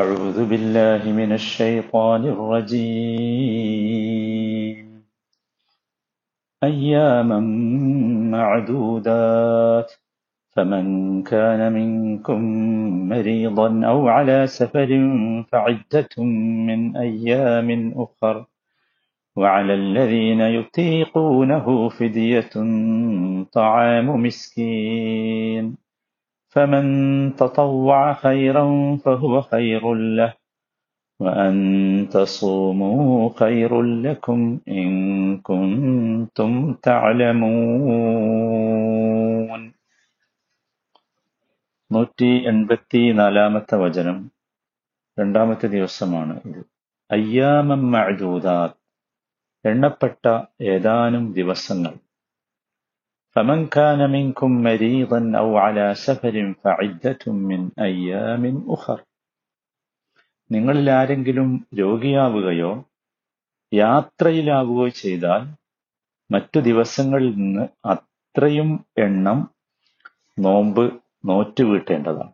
أعوذ بالله من الشيطان الرجيم أياما معدودات فمن كان منكم مريضا أو على سفر فعدة من أيام أخر وعلى الذين يطيقونه فدية طعام مسكين فمن تطوع خيرا فهو خير له وأن تصوموا خير لكم إن كنتم تعلمون 184-ാമത്തെ വചനം രണ്ടാമത്തെ ദിവസമാണ് ഇത്. അയ്യാമം മഅദൂദാത്ത് എണ്ണപ്പെട്ട ഏതാനും ദിവസങ്ങൾ. فمن كان منكم مريضا أو على سفر فعدة من أيام أخر നിങ്ങളിൽ ആരെങ്കിലും രോഗിയാവുകയോ യാത്രയിലാവുകയോ ചെയ്താൽ മറ്റു ദിവസങ്ങളിൽ നിന്ന് അത്രയും എണ്ണം നോമ്പ് നോറ്റുവീട്ടേണ്ടതാണ്.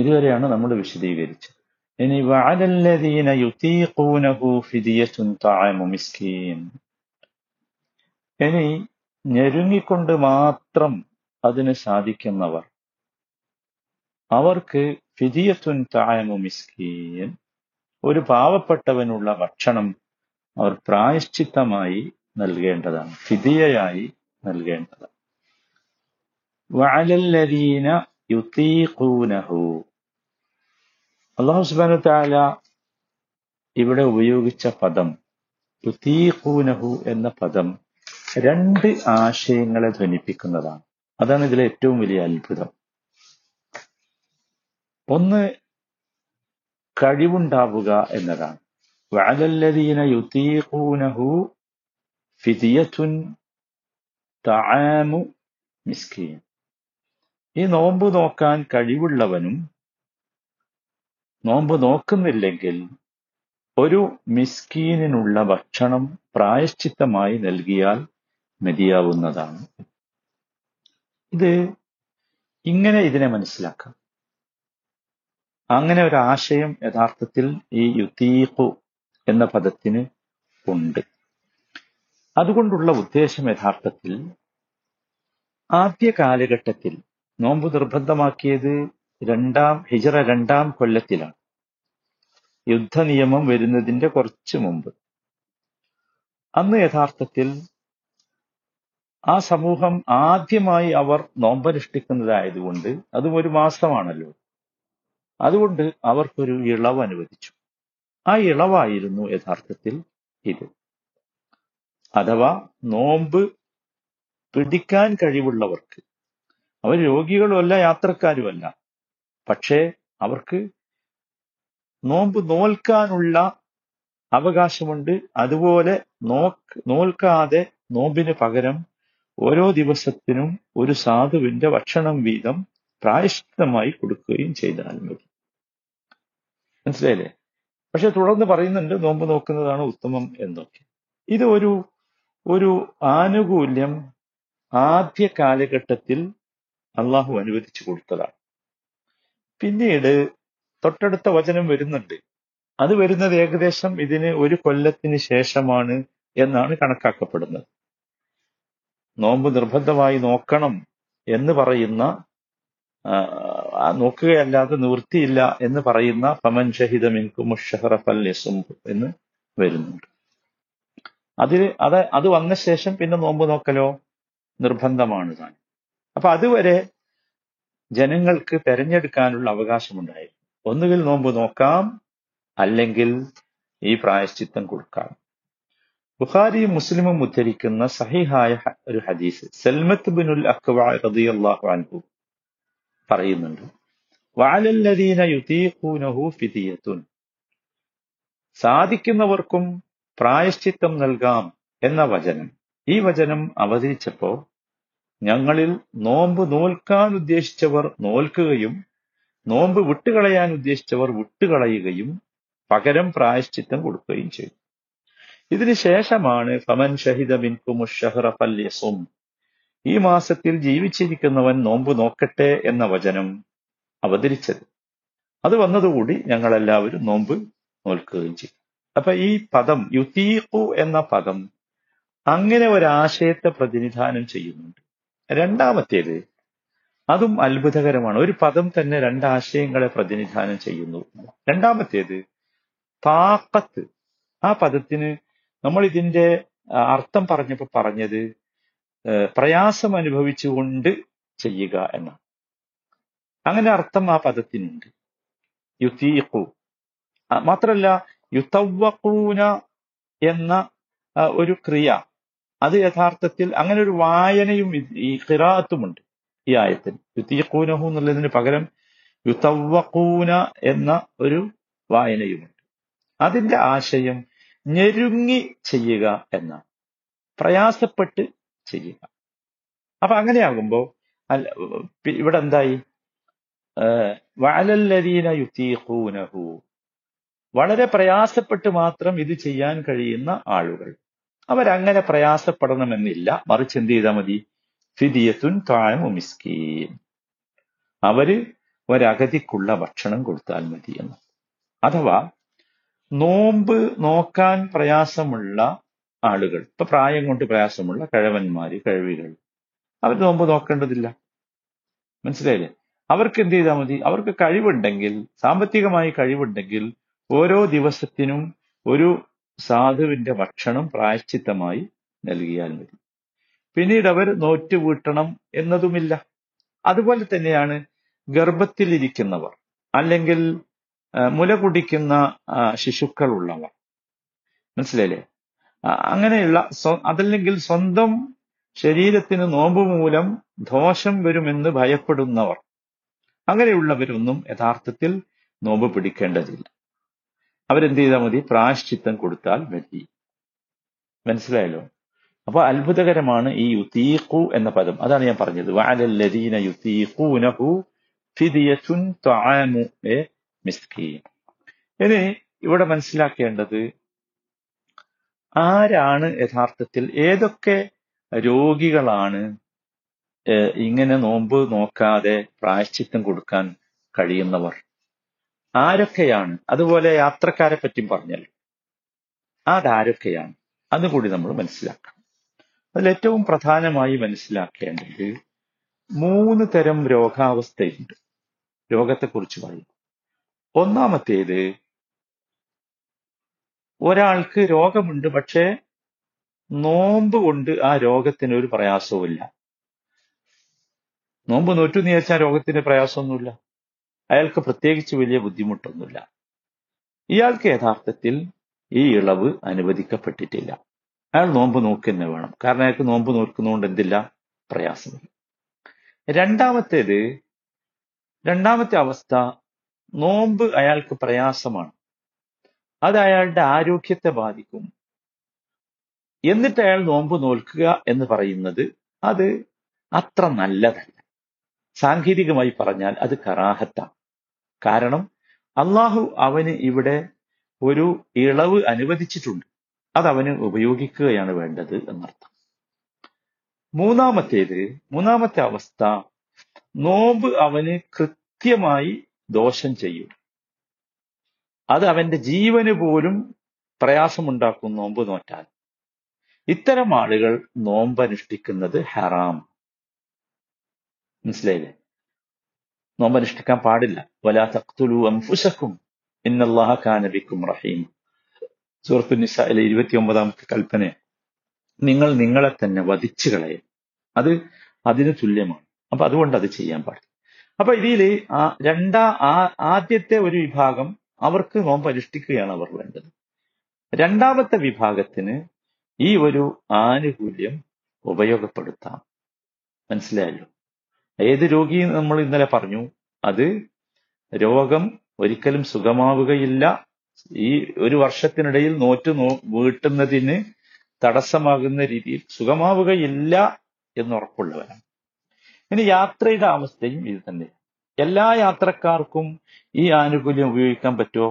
ഇതുവരെയാണ് നമ്മൾ വിശദീകരിച്ചത്. ഇനി വഅലല്ലദീന യുതീഖൂനഹു ഫിദിയത്തുൻ തഅമു മിസ്കീൻ, ഇനി ഞെരുങ്ങിക്കൊണ്ട് മാത്രം അതിന് സാധിക്കുന്നവർ, അവർക്ക് ഫിദിയത്തുൻ തഅമു മിസ്കീൻ ഒരു പാവപ്പെട്ടവനുള്ള ഭക്ഷണം അവർ പ്രായശ്ചിത്തമായി നൽകേണ്ടതാണ്, ഫിദിയയായി നൽകേണ്ടതാണ്. വഅലല്ലദീന യുതീഖൂനഹു, അല്ലാഹു സുബ്ഹാനഹു തആല ഇവിടെ ഉപയോഗിച്ച പദം യുതീഖൂനഹു എന്ന പദം രണ്ട് ആശയങ്ങളെ ധ്വനിപ്പിക്കുന്നതാണ്. അതാണ് ഇതിലെ ഏറ്റവും വലിയ അത്ഭുതം. ഒന്ന് കഴിവുണ്ടാവുക എന്നതാണ്. വഅലല്ലദീന യുതീഖൂനഹു ഫിദിയത്തുൻ തഅമു മിസ്കീൻ, ഈ നോമ്പ് നോക്കാൻ കഴിവുള്ളവനും നോമ്പ് നോക്കുന്നില്ലെങ്കിൽ ഒരു മിസ്കീനിനുള്ള ഭക്ഷണം പ്രായശ്ചിത്തമായി നൽകിയാൽ മതിയാവുന്നതാണ്. ഇത് ഇങ്ങനെ ഇതിനെ മനസ്സിലാക്കാം. അങ്ങനെ ഒരാശയം യഥാർത്ഥത്തിൽ ഈ യുതീഖു എന്ന പദത്തിന് ഉണ്ട്. അതുകൊണ്ടുള്ള ഉദ്ദേശം യഥാർത്ഥത്തിൽ ആദ്യ കാലഘട്ടത്തിൽ നോമ്പ് നിർബന്ധമാക്കിയത് ഹിജ്റ 2-ാം കൊല്ലത്തിലാണ്, യുദ്ധനിയമം വരുന്നതിന്റെ കുറച്ച് മുമ്പ്. അന്ന് യഥാർത്ഥത്തിൽ ആ സമൂഹം ആദ്യമായി അവർ നോമ്പനുഷ്ഠിക്കുന്നതായതുകൊണ്ട്, അതും ഒരു മാസമാണല്ലോ, അതുകൊണ്ട് അവർക്കൊരു ഇളവ് അനുവദിച്ചു. ആ ഇളവായിരുന്നു യഥാർത്ഥത്തിൽ ഇത്. അഥവാ നോമ്പ് പിടിക്കാൻ കഴിവുള്ളവർക്ക്, അവർ രോഗികളുമല്ല യാത്രക്കാരുമല്ല, പക്ഷേ അവർക്ക് നോമ്പ് നോൽക്കാനുള്ള അവകാശമുണ്ട്. അതുപോലെ നോൽക്കാതെ നോമ്പിന് പകരം ഓരോ ദിവസത്തിനും ഒരു സാധുവിന്റെ ഭക്ഷണം വീതം പ്രായശ്ചിത്തമായി കൊടുക്കുകയും ചെയ്താൽ മതി. മനസ്സിലായില്ലേ? പക്ഷെ തുടർന്ന് പറയുന്നുണ്ട് നോമ്പ് നോക്കുന്നതാണ് ഉത്തമം എന്നൊക്കെ. ഇത് ഒരു ആനുകൂല്യം ആദ്യ കാലഘട്ടത്തിൽ അള്ളാഹു അനുവദിച്ചു കൊടുത്തതാണ്. പിന്നീട് തൊട്ടടുത്ത വചനം വരുന്നുണ്ട്. അത് വരുന്നത് ഏകദേശം ഇതിന് 1 കൊല്ലത്തിന് ശേഷമാണ് എന്നാണ് കണക്കാക്കപ്പെടുന്നത്. നോമ്പ് നിർബന്ധമായി നോക്കണം എന്ന് പറയുന്ന, നോക്കുകയല്ലാതെ നിവൃത്തിയില്ല എന്ന് പറയുന്ന ഫമൻ ഷഹിദ മിൻകും അശ്ശഹറ ഫല്യസുംഹു എന്ന് വരുന്നുണ്ട്. അത് വന്ന ശേഷം പിന്നെ നോമ്പ് നോക്കലോ നിർബന്ധമാണ് താൻ. അപ്പൊ അതുവരെ ജനങ്ങൾക്ക് തെരഞ്ഞെടുക്കാനുള്ള അവകാശമുണ്ടായിരുന്നു. ഒന്നുകിൽ നോമ്പ് നോക്കാം, അല്ലെങ്കിൽ ഈ പ്രായശ്ചിത്തം കൊടുക്കാം. ബുഖാരിയും മുസ്ലിമും ഉദ്ധരിക്കുന്ന സഹിഹായ ഒരു ഹദീസ് സൽമത്ത് ബിനുൽ അഖ്വ റളിയല്ലാഹു അൻഹു പറയുന്നുണ്ട്, വഅലല്ലദീന യുതീഖൂനഹു ഫിദിയത്തുൻ, സാധിക്കുന്നവർക്കും പ്രായശ്ചിത്തം നൽകാം എന്ന വചനം. ഈ വചനം അവതരിച്ചപ്പോ ഞങ്ങളിൽ നോമ്പ് നോൽക്കാൻ ഉദ്ദേശിച്ചവർ നോൽക്കുകയും നോമ്പ് വിട്ടുകളയാൻ ഉദ്ദേശിച്ചവർ വിട്ടുകളയുകയും പകരം പ്രായശ്ചിത്തം കൊടുക്കുകയും ചെയ്തു. ഇതിനു ശേഷമാണ് ഫമൻ ഷഹിദ മിൻകും അശ്ശഹറ ഫല്യസും, ഈ മാസത്തിൽ ജീവിച്ചിരിക്കുന്നവൻ നോമ്പ് നോക്കട്ടെ എന്ന വചനം അവതരിച്ചത്. അത് വന്നതുകൂടി ഞങ്ങളെല്ലാവരും നോമ്പ് നോൽക്കുകയും ചെയ്യും. അപ്പൊ ഈ പദം യുതീഖു എന്ന പദം അങ്ങനെ ഒരാശയത്തെ പ്രതിനിധാനം ചെയ്യുന്നുണ്ട്. രണ്ടാമത്തേത് അതും അത്ഭുതകരമാണ്. ഒരു പദം തന്നെ രണ്ടാശയങ്ങളെ പ്രതിനിധാനം ചെയ്യുന്നു. രണ്ടാമത്തേത് താഖത്ത്. ആ പദത്തിന് നമ്മൾ ഇതിന്റെ അർത്ഥം പറഞ്ഞപ്പോൾ പറഞ്ഞത് പ്രയാസം അനുഭവിച്ചുകൊണ്ട് ചെയ്യുക എന്നാണ്. അങ്ങനെ അർത്ഥം ആ പദത്തിനുണ്ട്, യുതീഖു. മാത്രമല്ല യുതവ്വഖൂന എന്ന ഒരു ക്രിയ, അത് യഥാർത്ഥത്തിൽ അങ്ങനെ ഒരു വായനയും ഈ ഖിറാഅത്തുമുണ്ട് ഈ ആയത്തിന്. യുതീഖൂനഹു എന്നുള്ളതിന് പകരം യുതവ്വഖൂന എന്ന ഒരു വായനയുമുണ്ട്. അതിന്റെ ആശയം ഞെരുങ്ങി ചെയ്യുക എന്നാണ്, പ്രയാസപ്പെട്ട് ചെയ്യുക. അപ്പൊ അങ്ങനെയാകുമ്പോൾ ഇവിടെ എന്തായി? വഅലല്ലദീന യുതീഖൂനഹു, വളരെ പ്രയാസപ്പെട്ട് മാത്രം ഇത് ചെയ്യാൻ കഴിയുന്ന ആളുകൾ, അവരങ്ങനെ പ്രയാസപ്പെടണമെന്നില്ല. മറിച്ച് എന്ത് ചെയ്താൽ മതി? ഫിദിയത്തുൻ തഅമു മിസ്കീൻ, അവര് ഒരഗതിക്കുള്ള ഭക്ഷണം കൊടുത്താൽ മതി എന്ന്. അഥവാ നോമ്പ് നോക്കാൻ പ്രയാസമുള്ള ആളുകൾ, ഇപ്പൊ പ്രായം കൊണ്ട് പ്രയാസമുള്ള കിഴവന്മാര്, കിഴവികൾ, അവർ നോമ്പ് നോക്കേണ്ടതില്ല. മനസ്സിലായില്ലേ? അവർക്ക് എന്ത് ചെയ്താൽ മതി? അവർക്ക് കഴിവുണ്ടെങ്കിൽ, സാമ്പത്തികമായി കഴിവുണ്ടെങ്കിൽ, ഓരോ ദിവസത്തിനും ഒരു സാധുവിന്റെ ഭക്ഷണം പ്രായശ്ചിത്തമായി നൽകിയാൽ മതി. പിന്നീട് അവർ നോറ്റ് വീട്ടണം എന്നതുമില്ല. അതുപോലെ തന്നെയാണ് ഗർഭത്തിലിരിക്കുന്നവർ, അല്ലെങ്കിൽ മുല കുടിക്കുന്ന ശിശുക്കൾ ഉള്ളവർ. മനസ്സിലായില്ലേ? അങ്ങനെയുള്ള, അതല്ലെങ്കിൽ സ്വന്തം ശരീരത്തിന് നോമ്പ് മൂലം ദോഷം വരുമെന്ന് ഭയപ്പെടുന്നവർ, അങ്ങനെയുള്ളവരൊന്നും യഥാർത്ഥത്തിൽ നോമ്പ് പിടിക്കേണ്ടതില്ല. അവരെന്ത് ചെയ്താൽ മതി? പ്രായശ്ചിത്തം കൊടുത്താൽ മതി. മനസ്സിലായല്ലോ? അപ്പൊ അത്ഭുതകരമാണ് ഈ യുതീഖു എന്ന പദം. അതാണ് ഞാൻ പറഞ്ഞത്, വഅലല്ലദീന യുതീഖൂനഹു ഫിദിയത്തുൻ തഅമു മിസ്കീൻ. ഇനി ഇവിടെ മനസ്സിലാക്കേണ്ടത്, ആരാണ് യഥാർത്ഥത്തിൽ, ഏതൊക്കെ രോഗികളാണ് ഇങ്ങനെ നോമ്പ് നോക്കാതെ പ്രായശ്ചിത്തം കൊടുക്കാൻ കഴിയുന്നവർ, ആരൊക്കെയാണ്? അതുപോലെ യാത്രക്കാരെ പറ്റിയും പറഞ്ഞല്ലോ. അതാരൊക്കെയാണ് അതുകൂടി നമ്മൾ മനസ്സിലാക്കണം. അതിലേറ്റവും പ്രധാനമായി മനസ്സിലാക്കേണ്ടത്, 3 തരം രോഗാവസ്ഥയുണ്ട്. രോഗത്തെക്കുറിച്ച് പറയും. ഒന്നാമത്തേത്, ഒരാൾക്ക് രോഗമുണ്ട്, പക്ഷേ നോമ്പ് കൊണ്ട് ആ രോഗത്തിനൊരു പ്രയാസവുമില്ല. നോമ്പ് നോറ്റു എന്ന് വെച്ചാൽ രോഗത്തിന് പ്രയാസമൊന്നുമില്ല, അയാൾക്ക് പ്രത്യേകിച്ച് വലിയ ബുദ്ധിമുട്ടൊന്നുമില്ല. ഇയാൾക്ക് യഥാർത്ഥത്തിൽ ഈ ഇളവ് അനുവദിക്കപ്പെട്ടിട്ടില്ല. അയാൾ നോമ്പ് നോക്കുന്നേ വേണം, കാരണം അയാൾക്ക് നോമ്പ് നോക്കുന്നതുകൊണ്ട് എന്തില്ല? പ്രയാസമില്ല. രണ്ടാമത്തെ അവസ്ഥ, നോമ്പ് അയാൾക്ക് പ്രയാസമാണ്, അത് അയാളുടെ ആരോഗ്യത്തെ ബാധിക്കും, എന്നിട്ട് അയാൾ നോമ്പ് നോൽക്കുക എന്ന് പറയുന്നത് അത് അത്ര നല്ലതല്ല. സാങ്കേതികമായി പറഞ്ഞാൽ അത് കറാഹത്താണ്. കാരണം അള്ളാഹു അവന് ഇവിടെ ഒരു ഇളവ് അനുവദിച്ചിട്ടുണ്ട്, അതവന് ഉപയോഗിക്കുകയാണ് വേണ്ടത് എന്നർത്ഥം. മൂന്നാമത്തെ അവസ്ഥ, നോമ്പ് അവന് കൃത്യമായി ദോഷം ചെയ്യും, അത് അവന്റെ ജീവന് പോലും പ്രയാസമുണ്ടാക്കും നോമ്പ് നോറ്റാൽ. ഇത്തരം ആളുകൾ നോമ്പനുഷ്ഠിക്കുന്നത് ഹറാം. മനസ്സിലായില്ലേ? നോമ്പനുഷ്ഠിക്കാൻ പാടില്ല. വലാ തഖ്തുലൂ അൻഫുസക്കും ഇന്നല്ലാഹ കാന ബിക്കും റഹീം. സൂറത്തുൻ നിസായിലെ 29-ാമത്തെ കൽപ്പന, നിങ്ങൾ നിങ്ങളെ തന്നെ വധിച്ചു കളയും, അത് അതിന് തുല്യമാണ്. അപ്പൊ അതുകൊണ്ട് അത് ചെയ്യാൻ പാടില്ല. അപ്പൊ ഇതിൽ ആദ്യത്തെ ഒരു വിഭാഗം, അവർക്ക് നോമ്പനുഷ്ഠിക്കുകയാണ് അവർ വേണ്ടത്. രണ്ടാമത്തെ വിഭാഗത്തിന് ഈ ഒരു ആനുകൂല്യം ഉപയോഗപ്പെടുത്താം. മനസ്സിലായല്ലോ? ഏത് രോഗി നമ്മൾ ഇന്നലെ പറഞ്ഞു, അത് രോഗം ഒരിക്കലും സുഖമാവുകയില്ല, ഈ ഒരു വർഷത്തിനിടയിൽ നോറ്റ് വീട്ടുന്നതിന് തടസ്സമാകുന്ന രീതിയിൽ സുഖമാവുകയില്ല എന്നുറപ്പുള്ളവരാണ്. ഇനി യാത്രയുടെ അവസ്ഥയും ഇത് തന്നെ. എല്ലാ യാത്രക്കാർക്കും ഈ ആനുകൂല്യം ഉപയോഗിക്കാൻ പറ്റുമോ?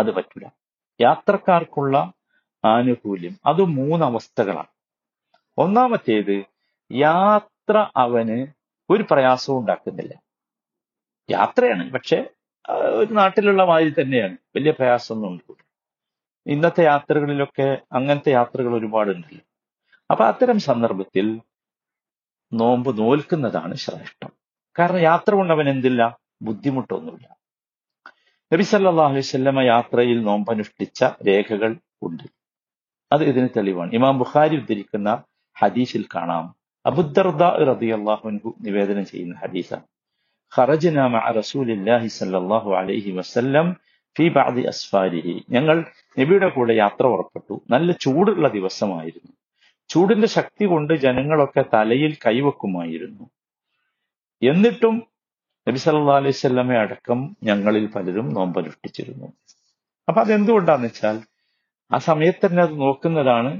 അത് പറ്റില്ല. യാത്രക്കാർക്കുള്ള ആനുകൂല്യം അത് 3 അവസ്ഥകളാണ്. ഒന്നാമത്തേത്, യാത്ര അവന് ഒരു പ്രയാസവും ഉണ്ടാക്കുന്നില്ല, യാത്രയാണ്, പക്ഷെ ഒരു നാട്ടിലുള്ള മാതിരി തന്നെയാണ്, വലിയ പ്രയാസമൊന്നും ഉണ്ടാവില്ല. ഇന്നത്തെ യാത്രകളിലൊക്കെ അങ്ങനത്തെ യാത്രകൾ ഒരുപാടുണ്ടല്ലോ. അപ്പൊ അത്തരം സന്ദർഭത്തിൽ നോമ്പ് നോൽക്കുന്നതാണ് ശ്രേഷ്ഠം. കാരണം യാത്ര കൊണ്ടവൻ എന്തില്ല, ബുദ്ധിമുട്ടൊന്നുമില്ല. നബി സല്ലല്ലാഹു അലൈഹി വസല്ലമ യാത്രയിൽ നോമ്പനുഷ്ഠിച്ച രേഖകൾ ഉണ്ട്, അത് ഇതിന് തെളിവാണ്. ഇമാം ബുഖാരി ഉദ്ധരിക്കുന്ന ഹദീസിൽ കാണാം, അബൂദർദാ റളിയല്ലാഹു അൻഹു നിവേദനം ചെയ്യുന്ന ഹദീസാണ്. ഖറജ്നാ മഅ റസൂലില്ലാഹി സല്ലല്ലാഹു അലൈഹി വസല്ലം ഫീ ബഅദി അസ്ഫാരിഹി, ഞങ്ങൾ നബിയുടെ കൂടെ യാത്ര പുറപ്പെട്ടു. നല്ല ചൂടുള്ള ദിവസമായിരുന്നു, ചൂടിന്റെ ശക്തി കൊണ്ട് ജനങ്ങളൊക്കെ തലയിൽ കൈവെക്കുമായിരുന്നു. എന്നിട്ടും നബി സല്ലല്ലാഹു അലൈഹി വസല്ലമ അടക്കം ഞങ്ങളിൽ പലരും നോമ്പനുഷ്ഠിച്ചിരുന്നു. അപ്പൊ അതെന്തുകൊണ്ടാന്ന് വെച്ചാൽ ആ സമയത്ത് തന്നെ അത് നോക്കുന്നതാണ്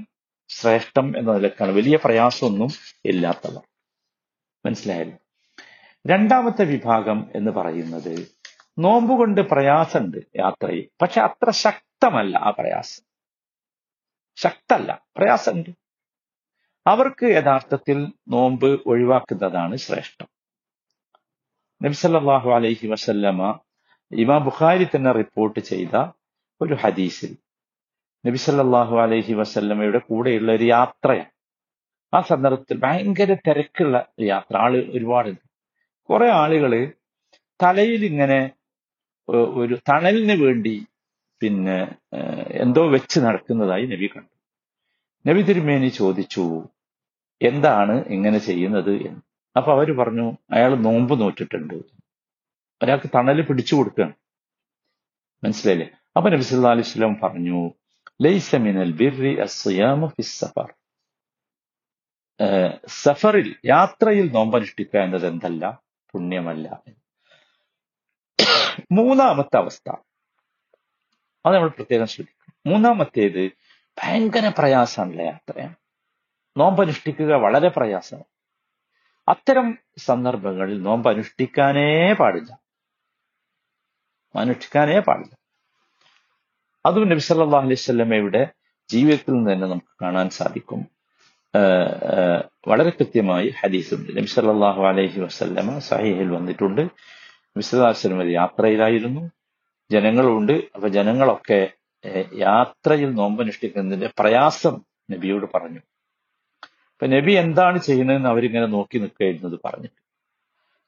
ശ്രേഷ്ഠം എന്ന നിലക്കാണ്, വലിയ പ്രയാസമൊന്നും ഇല്ലാത്തവർ. മനസ്സിലായല്ലോ. രണ്ടാമത്തെ വിഭാഗം എന്ന് പറയുന്നത് നോമ്പുകൊണ്ട് പ്രയാസമുണ്ട് യാത്രയിൽ, പക്ഷെ അത്ര ശക്തമല്ല ആ പ്രയാസം, ശക്തമല്ല, പ്രയാസമുണ്ട്. അവർക്ക് യഥാർത്ഥത്തിൽ നോമ്പ് ഒഴിവാക്കുന്നതാണ് ശ്രേഷ്ഠം. നബി സല്ലല്ലാഹു അലൈഹി വസല്ലമ ഇമാം ബുഖാരി തന്നെ റിപ്പോർട്ട് ചെയ്ത ഒരു ഹദീസിൽ നബി സല്ലല്ലാഹു അലൈഹി വസല്ലമയുടെ കൂടെയുള്ള ഒരു യാത്രയാണ്. ആ സന്ദർഭത്തിൽ ഭയങ്കര തിരക്കുള്ള യാത്ര, ആള് ഒരുപാടുണ്ട്, കുറെ ആളുകള് തലയിൽ ഇങ്ങനെ ഒരു തണലിന് വേണ്ടി പിന്നെ എന്തോ വെച്ച് നടക്കുന്നതായി നബി കണ്ടു. നബി തിരുമേനി ചോദിച്ചു, എന്താണ് ഇങ്ങനെ ചെയ്യുന്നത് എന്ന്. അപ്പൊ അവര് പറഞ്ഞു, അയാൾ നോമ്പ് നോറ്റിട്ടുണ്ട്, ഒരാൾക്ക് തണല് പിടിച്ചു കൊടുക്കുകയാണ്. മനസ്സിലായില്ലേ. അപ്പൊ നബി സല്ലല്ലാഹു അലൈഹി വസല്ലം പറഞ്ഞു, ലൈസ മിനൽ ബിർരി അസ്സിയാമു ഫിസ്സഫർ, സഫറിൽ യാത്രയിൽ നോമ്പനുഷ്ഠിക്കുക എന്നത് എന്തല്ല, പുണ്യമല്ല. മൂന്നാമത്തെ അവസ്ഥ അത് നമ്മൾ പ്രത്യേകം ശ്രദ്ധിക്കും. മൂന്നാമത്തേത് ഭയങ്കര പ്രയാസമുള്ള യാത്രയാണ്, നോമ്പനുഷ്ഠിക്കുക വളരെ പ്രയാസമാണ്. അത്തരം സന്ദർഭങ്ങളിൽ നോമ്പ് അനുഷ്ഠിക്കാനേ പാടില്ല. അതും നബി സല്ലല്ലാഹു അലൈഹി വസല്ലമയുടെ ജീവിതത്തിൽ നിന്ന് തന്നെ നമുക്ക് കാണാൻ സാധിക്കും. വളരെ കൃത്യമായി ഹദീസുണ്ട്. നബി സല്ലല്ലാഹു അലൈഹി വസല്ലമ സഹീഹിൽ വന്നിട്ടുണ്ട്, നബി സല്ലല്ലാഹു അലൈഹി വസല്ലമ യാത്രയിലായിരുന്നു, ജനങ്ങളുണ്ട്. അപ്പൊ ജനങ്ങളൊക്കെ യാത്രയിൽ നോമ്പനുഷ്ഠിക്കുന്നതിന്റെ പ്രയാസം നബിയോട് പറഞ്ഞു. അപ്പൊ നബി എന്താണ് ചെയ്യുന്നതെന്ന് അവരിങ്ങനെ നോക്കി നിൽക്കുകയായിരുന്നത് പറഞ്ഞിട്ട്.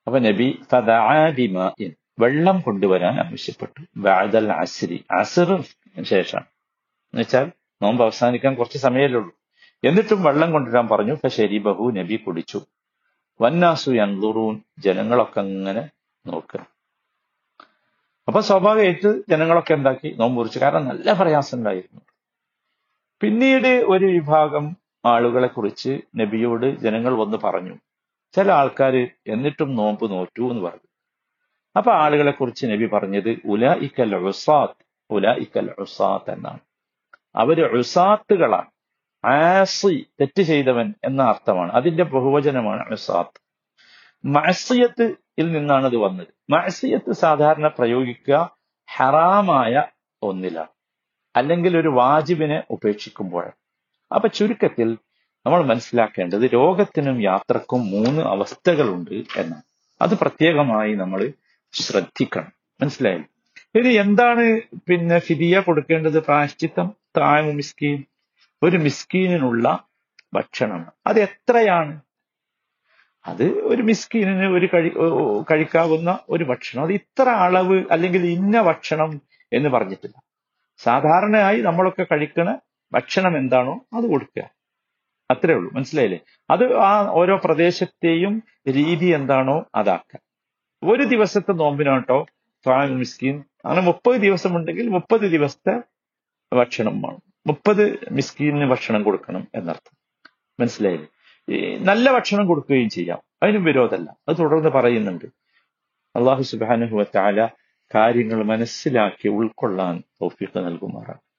അപ്പൊ നബി ഫദഅബിമാഇൻ, വെള്ളം കൊണ്ടുവരാൻ ആവശ്യപ്പെട്ടു. ബഅദൽ അസ്രി, അസ്റിന് ശേഷം എന്നുവെച്ചാൽ നോമ്പ് അവസാനിക്കാൻ കുറച്ച് സമയമല്ലേ ഉള്ളൂ. എന്നിട്ടും വെള്ളം കൊണ്ടുവരാൻ പറഞ്ഞു. ഫശരിബഹു, നബി കുടിച്ചു. വന്നാസു യൻദുറൂൻ, ജനങ്ങളൊക്കെ അങ്ങനെ നോക്കുക. അപ്പൊ സ്വാഭാവികമായിട്ട് ജനങ്ങളൊക്കെ എന്താക്കി, നോമ്പ് മുറിച്ചു. കാരണം നല്ല പ്രയാസം ഉണ്ടായിരുന്നു. പിന്നീട് ഒരു വിഭാഗം ആളുകളെ കുറിച്ച് നബിയോട് ജനങ്ങൾ വന്ന് പറഞ്ഞു. ചില ആൾക്കാർ എന്നിട്ടും നോമ്പ് നോറ്റു എന്ന് പറഞ്ഞു. അപ്പൊ ആളുകളെ കുറിച്ച് നബി പറഞ്ഞത് ഉലഇക്കൽ ഉസാത്ത് എന്നാണ്. അവര് ഉസാത്തുകളാണ്, ആസി തെറ്റ് ചെയ്തവൻ എന്ന അർത്ഥമാണ്, അതിന്റെ ബഹുവചനമാണ് ഉസാത്ത്. മഅസിയത്ത് ിൽ നിന്നാണ് ഇത് വന്നത്. മഅസിയത്ത് സാധാരണ പ്രയോഗിക്കുക ഹറാമായ ഒന്നിലാണ്, അല്ലെങ്കിൽ ഒരു വാജിബിനെ ഉപേക്ഷിക്കുമ്പോഴാണ്. അപ്പൊ ചുരുക്കത്തിൽ നമ്മൾ മനസ്സിലാക്കേണ്ടത് രോഗത്തിനും യാത്രക്കും 3 അവസ്ഥകളുണ്ട് എന്നാണ്. അത് പ്രത്യേകമായി നമ്മൾ ശ്രദ്ധിക്കണം. മനസ്സിലായി. ഇനി എന്താണ് പിന്നെ ഫിദിയ കൊടുക്കേണ്ടത്? പ്രായശ്ചിത്തം, താഴ്മ മിസ്കീൻ, ഒരു മിസ്കീനുള്ള ഭക്ഷണം. അത് എത്രയാണ്? അത് ഒരു മിസ്കീനിന് ഒരു കഴിക്കാവുന്ന ഒരു ഭക്ഷണം. അത് ഇത്ര അളവ് അല്ലെങ്കിൽ ഇന്ന ഭക്ഷണം എന്ന് പറഞ്ഞിട്ടില്ല. സാധാരണയായി നമ്മളൊക്കെ കഴിക്കണ ഭക്ഷണം എന്താണോ അത് കൊടുക്കുക, അത്രേ ഉള്ളൂ. മനസ്സിലായില്ലേ. അത് ആ ഓരോ പ്രദേശത്തെയും രീതി എന്താണോ അതാക്കുക. ഒരു ദിവസത്തെ നോമ്പിനാട്ടോ താഴെ മിസ്കീൻ. അങ്ങനെ 30 ദിവസം ഉണ്ടെങ്കിൽ 30 ദിവസത്തെ ഭക്ഷണം വേണം, 30 മിസ്കീനിന് ഭക്ഷണം കൊടുക്കണം എന്നർത്ഥം. മനസ്സിലായില്ലേ. നല്ല ഭക്ഷണം കൊടുക്കുകയും ചെയ്യാം, അതിനും വിരോധമല്ല. അത് തുടർന്ന് പറയുന്നുണ്ട്. അല്ലാഹു സുബ്ഹാനഹു വ തആല കാര്യങ്ങൾ മനസ്സിലാക്കി ഉൾക്കൊള്ളാൻ തൗഫീഖ് നൽകുമാറാണ്.